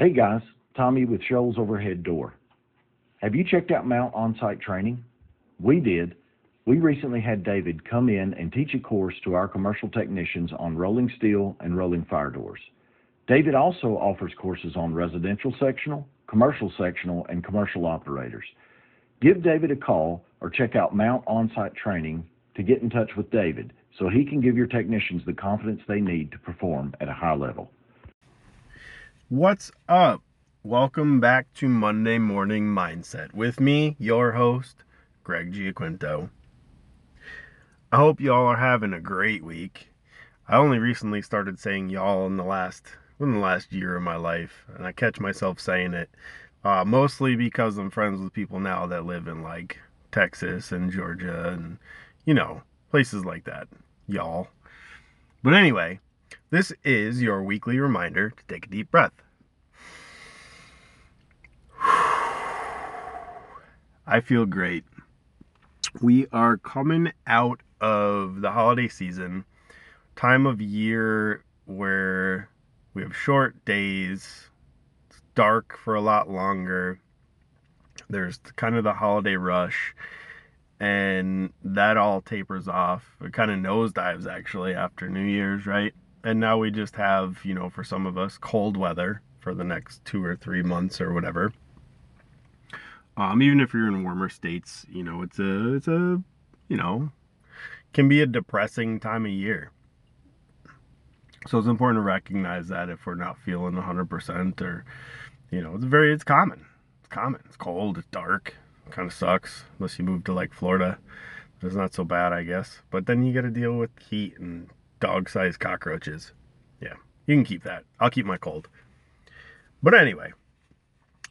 Hey guys, Tommy with Shoals Overhead Door. Have you checked out Mount Onsite Training? We did. We recently had David come in and teach a course to our commercial technicians on rolling steel and rolling fire doors. David also offers courses on residential sectional, and commercial operators. Give David a call or check out Mount Onsite Training to get in touch with David so he can give your technicians the confidence they need to perform at a high level. What's up? Welcome back to Monday Morning Mindset with me, your host, Greg Giaquinto. I hope y'all are having a great week. I only recently started saying y'all in the last year of my life, and I catch myself saying it mostly because I'm friends with people now that live in like Texas and Georgia and, you know, places like that, y'all. But anyway, this is your weekly reminder to take a deep breath. I feel great. We are coming out of the holiday season, time of year where we have short days, it's dark for a lot longer, there's kind of the holiday rush, and that all tapers off. It kind of nosedives actually after New Year's, right? And now we just have, you know, for some of us, cold weather for the next 2 or 3 months or whatever. Even if you're in warmer states, you know, it's a, you know, can be a depressing time of year. So it's important to recognize that if we're not feeling 100% or, you know, it's common. It's cold, it's dark, it kind of sucks unless you move to like Florida. It's not so bad, I guess. But then you got to deal with heat and dog-sized cockroaches. Yeah, you can keep that. I'll keep my cold. But anyway,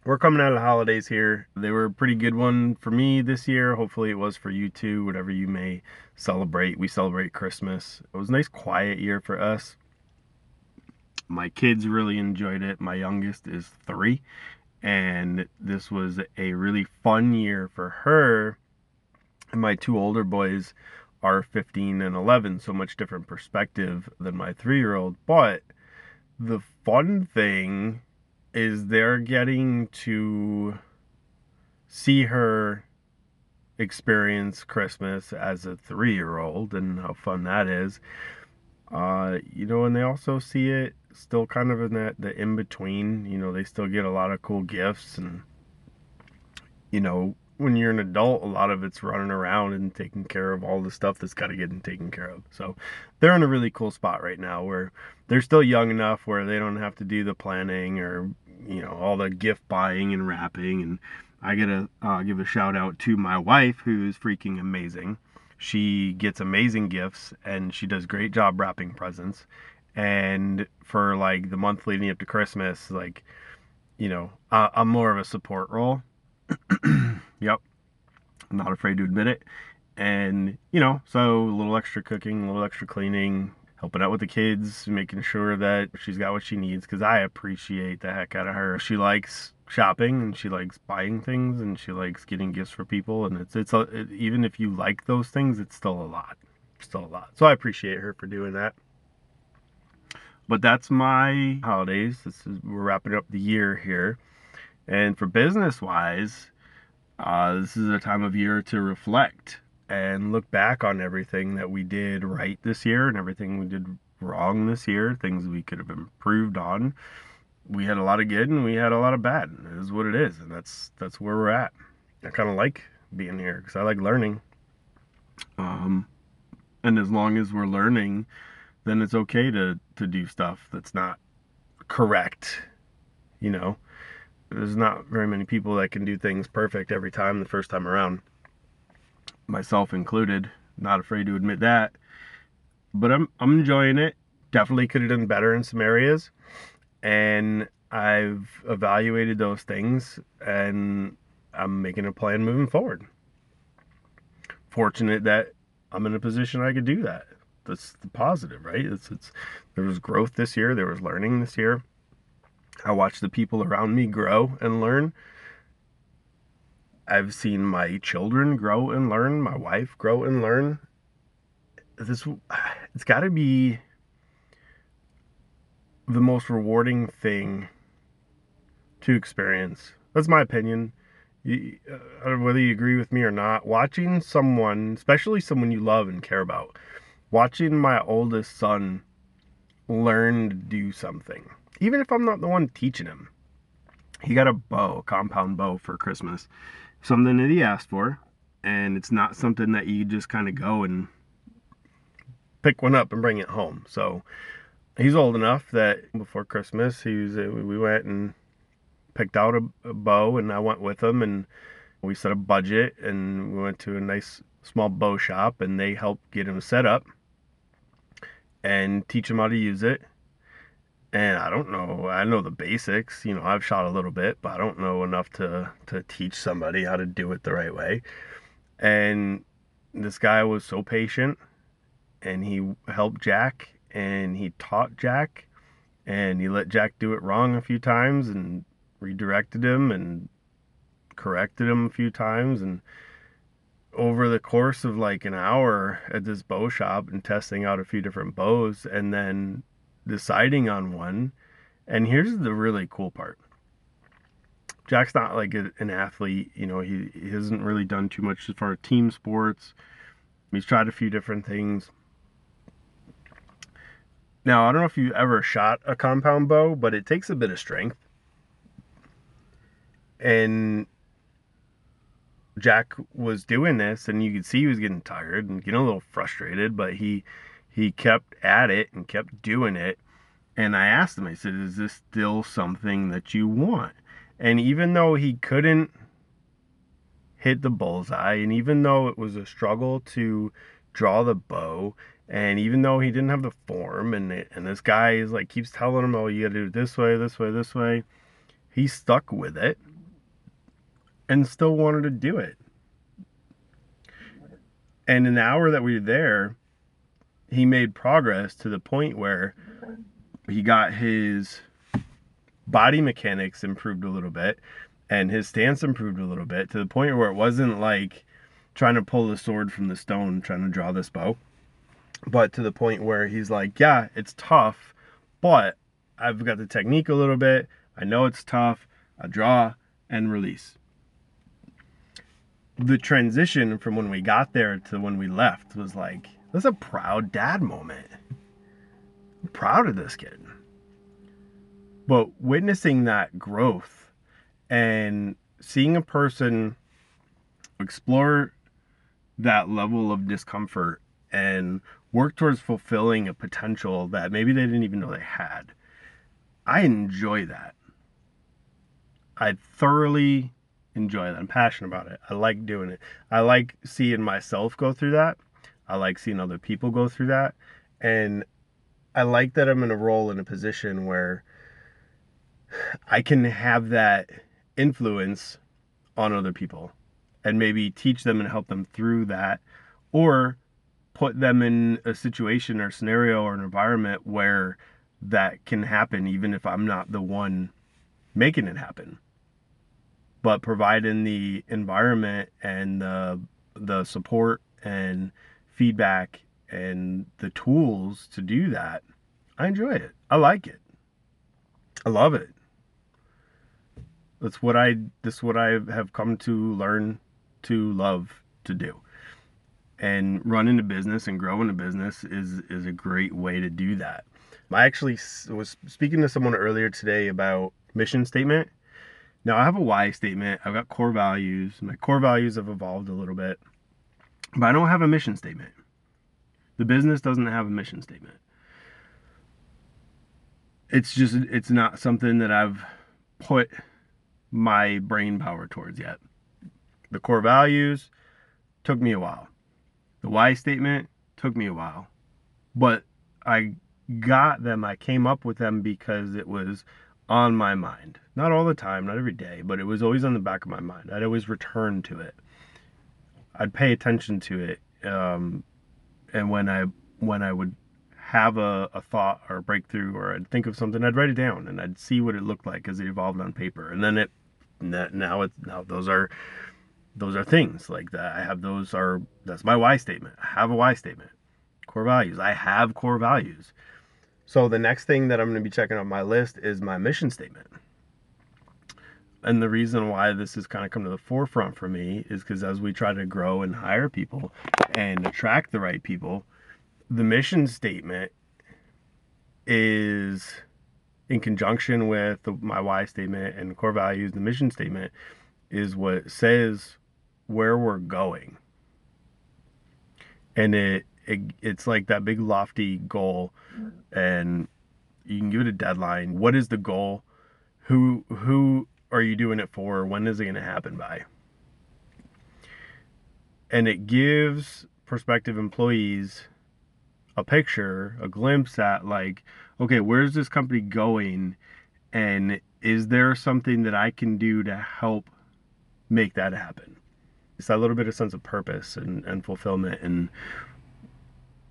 we're coming out of the holidays here. They were a pretty good one for me this year. Hopefully it was for you too, whatever you may celebrate. We celebrate Christmas. It was a nice quiet year for us. My kids really enjoyed it. My youngest is 3, and this was a really fun year for her. And my 2 older boys are 15 and 11, so much different perspective than my 3-year-old. But the fun thing is they're getting to see her experience Christmas as a 3-year-old and how fun that is. You know, and they also see it still kind of in the in-between. You know, they still get a lot of cool gifts, and, you know, when you're an adult, a lot of it's running around and taking care of all the stuff that's got to get taken care of. So they're in a really cool spot right now where they're still young enough where they don't have to do the planning or, you know, all the gift buying and wrapping. And I got to give a shout out to my wife, who's freaking amazing. She gets amazing gifts and she does a great job wrapping presents. And for like the month leading up to Christmas, like, you know, I'm more of a support role. Yep, I'm not afraid to admit it. And, you know, so a little extra cooking, a little extra cleaning, helping out with the kids, making sure that she's got what she needs, because I appreciate the heck out of her. She likes shopping, and she likes buying things, and she likes getting gifts for people, and it's even if you like those things, it's still a lot. So I appreciate her for doing that. But that's my holidays. We're wrapping up the year here. And for business-wise, this is a time of year to reflect and look back on everything that we did right this year and everything we did wrong this year, things we could have improved on. We had a lot of good and we had a lot of bad. It is what it is, and that's where we're at. I kind of like being here because I like learning. And as long as we're learning, then it's okay to do stuff that's not correct, you know. There's not very many people that can do things perfect every time the first time around. Myself included, not afraid to admit that. But I'm enjoying it. Definitely could have done better in some areas. And I've evaluated those things and I'm making a plan moving forward. Fortunate that I'm in a position I could do that. That's the positive, right? There was growth this year, there was learning this year. I watch the people around me grow and learn. I've seen my children grow and learn, my wife grow and learn. It's got to be the most rewarding thing to experience. That's my opinion. Whether you agree with me or not, watching someone, especially someone you love and care about, watching my oldest son learn to do something, even if I'm not the one teaching him. He got a bow, a compound bow for Christmas, something that he asked for, and it's not something that you just kind of go and pick one up and bring it home. So he's old enough that before Christmas, we went and picked out a bow, and I went with him, and we set a budget, and we went to a nice small bow shop, and they helped get him set up and teach him how to use it. And I don't know, I know the basics, you know, I've shot a little bit, but I don't know enough to teach somebody how to do it the right way. And this guy was so patient, and he helped Jack, and he taught Jack, and he let Jack do it wrong a few times, and redirected him, and corrected him a few times. And over the course of like an hour at this bow shop and testing out a few different bows, and then deciding on one. And here's the really cool part. Jack's not like an athlete, you know, he hasn't really done too much as far as team sports. He's tried a few different things. Now, I don't know if you ever shot a compound bow, but it takes a bit of strength. And Jack was doing this, and you could see he was getting tired and getting a little frustrated, but he kept at it and kept doing it. And I asked him, I said, is this still something that you want? And even though he couldn't hit the bullseye, and even though it was a struggle to draw the bow, and even though he didn't have the form, and this guy is like keeps telling him, oh, you gotta do it this way, this way, this way, he stuck with it and still wanted to do it. And in the hour that we were there, he made progress to the point where he got his body mechanics improved a little bit, and his stance improved a little bit, to the point where it wasn't like trying to pull the sword from the stone, trying to draw this bow, but to the point where he's like, yeah, it's tough, but I've got the technique a little bit. I know it's tough. I draw and release. The transition from when we got there to when we left was like, that's a proud dad moment. I'm proud of this kid. But witnessing that growth and seeing a person explore that level of discomfort and work towards fulfilling a potential that maybe they didn't even know they had, I enjoy that. I thoroughly enjoy that. I'm passionate about it. I like doing it. I like seeing myself go through that. I like seeing other people go through that. And I like that I'm in a role, in a position where I can have that influence on other people and maybe teach them and help them through that, or put them in a situation or scenario or an environment where that can happen, even if I'm not the one making it happen. But providing the environment and the support and feedback and the tools to do that, I enjoy it. I like it. I love it. That's what I have come to learn to love to do. And running a business and growing a business is a great way to do that. I actually was speaking to someone earlier today about mission statement. Now, I have a why statement. I've got core values. My core values have evolved a little bit, but I don't have a mission statement. The business doesn't have a mission statement. It's not something that I've put my brain power towards yet. The core values took me a while. The why statement took me a while, but I got them. I came up with them because it was on my mind. Not all the time, not every day, but it was always on the back of my mind. I'd always return to it. I'd pay attention to it. And when I would have a thought or a breakthrough, or I'd think of something, I'd write it down and I'd see what it looked like as it evolved on paper. And then now those are things like that. I have that's my why statement. I have a why statement. Core values. I have core values. So the next thing that I'm going to be checking on my list is my mission statement. And the reason why this has kind of come to the forefront for me is because as we try to grow and hire people and attract the right people, the mission statement is in conjunction with my why statement and core values. The mission statement is what says where we're going. And it's like that big lofty goal, and you can give it a deadline. What is the goal? Who are you doing it for? When is it going to happen by? And it gives prospective employees a picture, a glimpse at like, okay, where's this company going? And is there something that I can do to help make that happen? It's that little bit of sense of purpose and fulfillment, and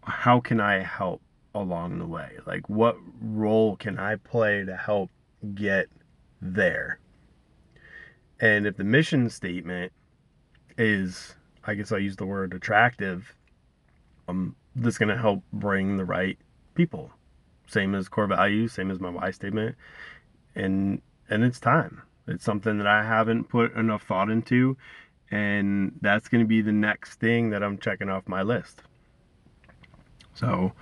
how can I help along the way? Like, what role can I play to help get there? And if the mission statement is, I guess I use the word attractive, that's going to help bring the right people. Same as core values, same as my why statement. And it's time. It's something that I haven't put enough thought into, and that's going to be the next thing that I'm checking off my list. So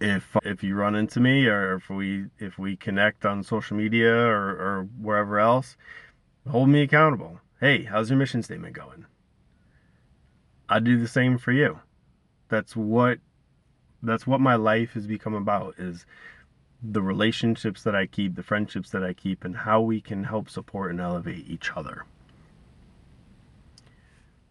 if you run into me, or if we connect on social media or wherever else, hold me accountable. Hey, how's your mission statement going? I do the same for you. That's what my life has become about, is the relationships that I keep, the friendships that I keep, and how we can help support and elevate each other.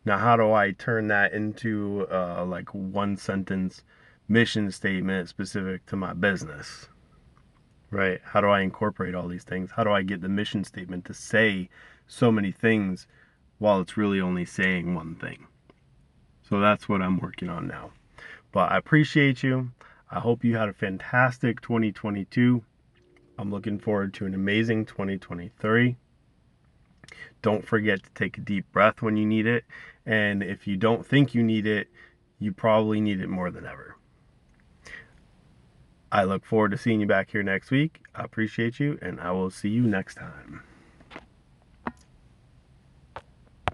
Now, how do I turn that into like one sentence mission statement specific to my business, right? How do I incorporate all these things? How do I get the mission statement to say so many things while it's really only saying one thing? So that's what I'm working on now. But I appreciate you. I hope you had a fantastic 2022. I'm looking forward to an amazing 2023. Don't forget to take a deep breath when you need it. And if you don't think you need it, you probably need it more than ever. I look forward to seeing you back here next week. I appreciate you, and I will see you next time.